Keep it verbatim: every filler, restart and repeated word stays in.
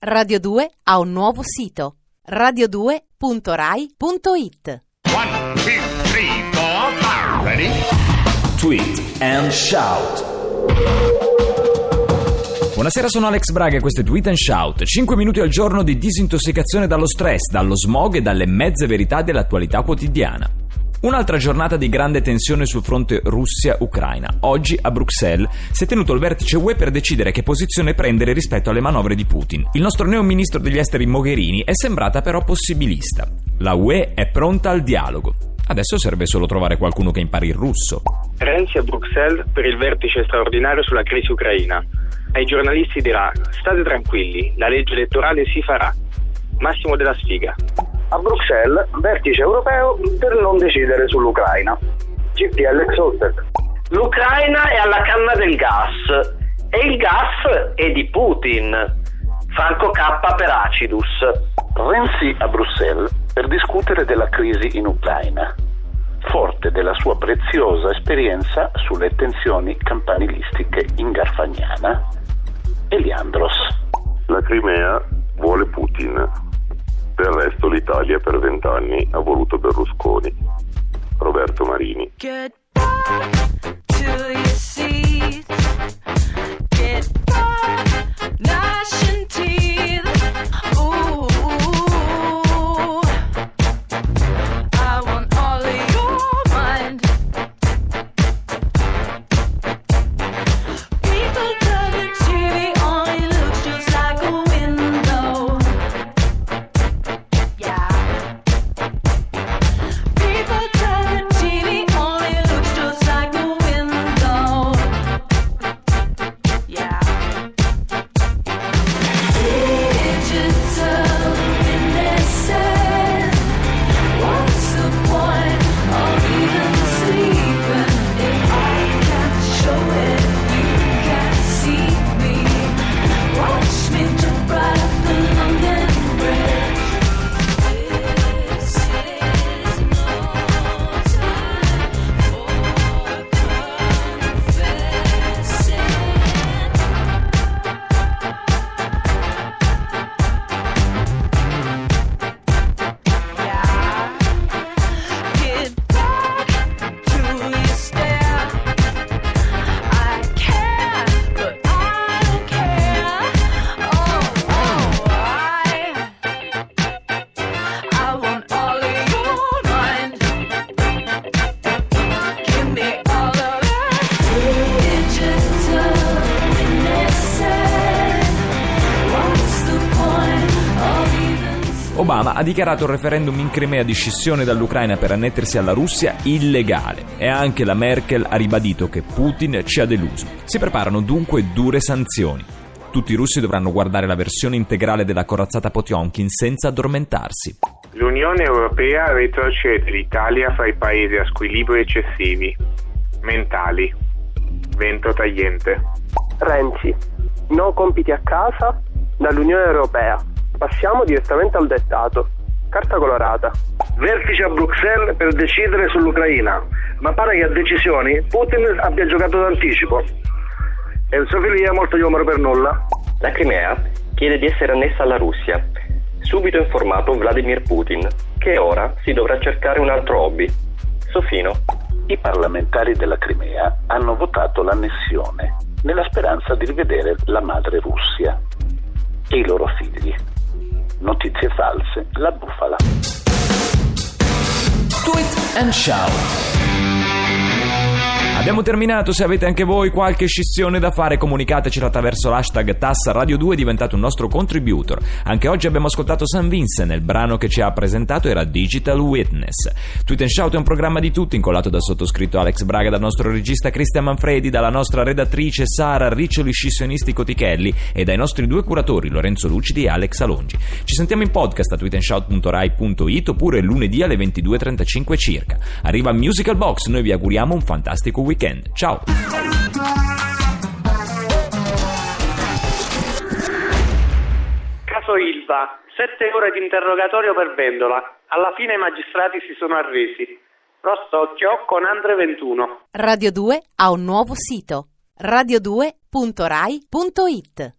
Radio due ha un nuovo sito, radio due punto rai punto it. One, two, three, four, five. Ready? Tweet and shout. Buonasera, sono Alex Braga e questo è Tweet and Shout. cinque minuti al giorno di disintossicazione dallo stress, dallo smog e dalle mezze verità dell'attualità quotidiana. Un'altra giornata di grande tensione sul fronte Russia-Ucraina. Oggi a Bruxelles si è tenuto il vertice U E per decidere che posizione prendere rispetto alle manovre di Putin. Il nostro neo ministro degli esteri Mogherini è sembrata però possibilista. La U E è pronta al dialogo. Adesso serve solo trovare qualcuno che impari il russo. Renzi a Bruxelles per il vertice straordinario sulla crisi ucraina. Ai giornalisti dirà: state tranquilli, la legge elettorale si farà. Massimo della sfiga. A Bruxelles, vertice europeo per non decidere sull'Ucraina. G P Alex Alongi. L'Ucraina è alla canna del gas e il gas è di Putin. Franco K per Acidus. Renzi a Bruxelles per discutere della crisi in Ucraina, forte della sua preziosa esperienza sulle tensioni campanilistiche in Garfagnana. Eliandros. La Crimea vuole Putin. Del resto l'Italia per vent'anni ha voluto Berlusconi. Roberto Marini. Obama ha dichiarato il referendum in Crimea di scissione dall'Ucraina per annettersi alla Russia illegale, e anche la Merkel ha ribadito che Putin ci ha deluso. Si preparano dunque dure sanzioni. Tutti i russi dovranno guardare la versione integrale della corazzata Potëmkin senza addormentarsi. L'Unione Europea retrocede l'Italia fra i paesi a squilibri eccessivi, mentali. Vento tagliente. Renzi, no compiti a casa dall'Unione Europea. Passiamo direttamente al dettato. Carta colorata. Vertice a Bruxelles per decidere sull'Ucraina, ma pare che a decisioni Putin abbia giocato d'anticipo. Enzofilia, molto humor per nulla. La Crimea chiede di essere annessa alla Russia. Subito informato Vladimir Putin, che ora si dovrà cercare un altro hobby. Sofino. I parlamentari della Crimea hanno votato l'annessione nella speranza di rivedere la madre Russia e i loro figli. Notizie false, la bufala. Tweet and Shout. Abbiamo terminato. Se avete anche voi qualche scissione da fare, comunicatecela attraverso l'hashtag Tassa Radio due, diventato un nostro contributor. Anche oggi abbiamo ascoltato San Vincent, il brano che ci ha presentato era Digital Witness. Tweet and Shout è un programma di tutti, incollato dal sottoscritto Alex Braga, dal nostro regista Cristian Manfredi, dalla nostra redattrice Sara Riccioli, scissionisti Cotichelli, e dai nostri due curatori Lorenzo Lucidi e Alex Alongi. Ci sentiamo in podcast a tweet and shout punto rai punto it oppure lunedì alle ventidue e trentacinque circa. Arriva Musical Box, noi vi auguriamo un fantastico weekend. Ciao. Caso Ilva, sette ore di interrogatorio per Vendola. Alla fine i magistrati si sono arresi. Prostocchio con Andre ventuno. Radio due ha un nuovo sito: radio due punto rai punto it.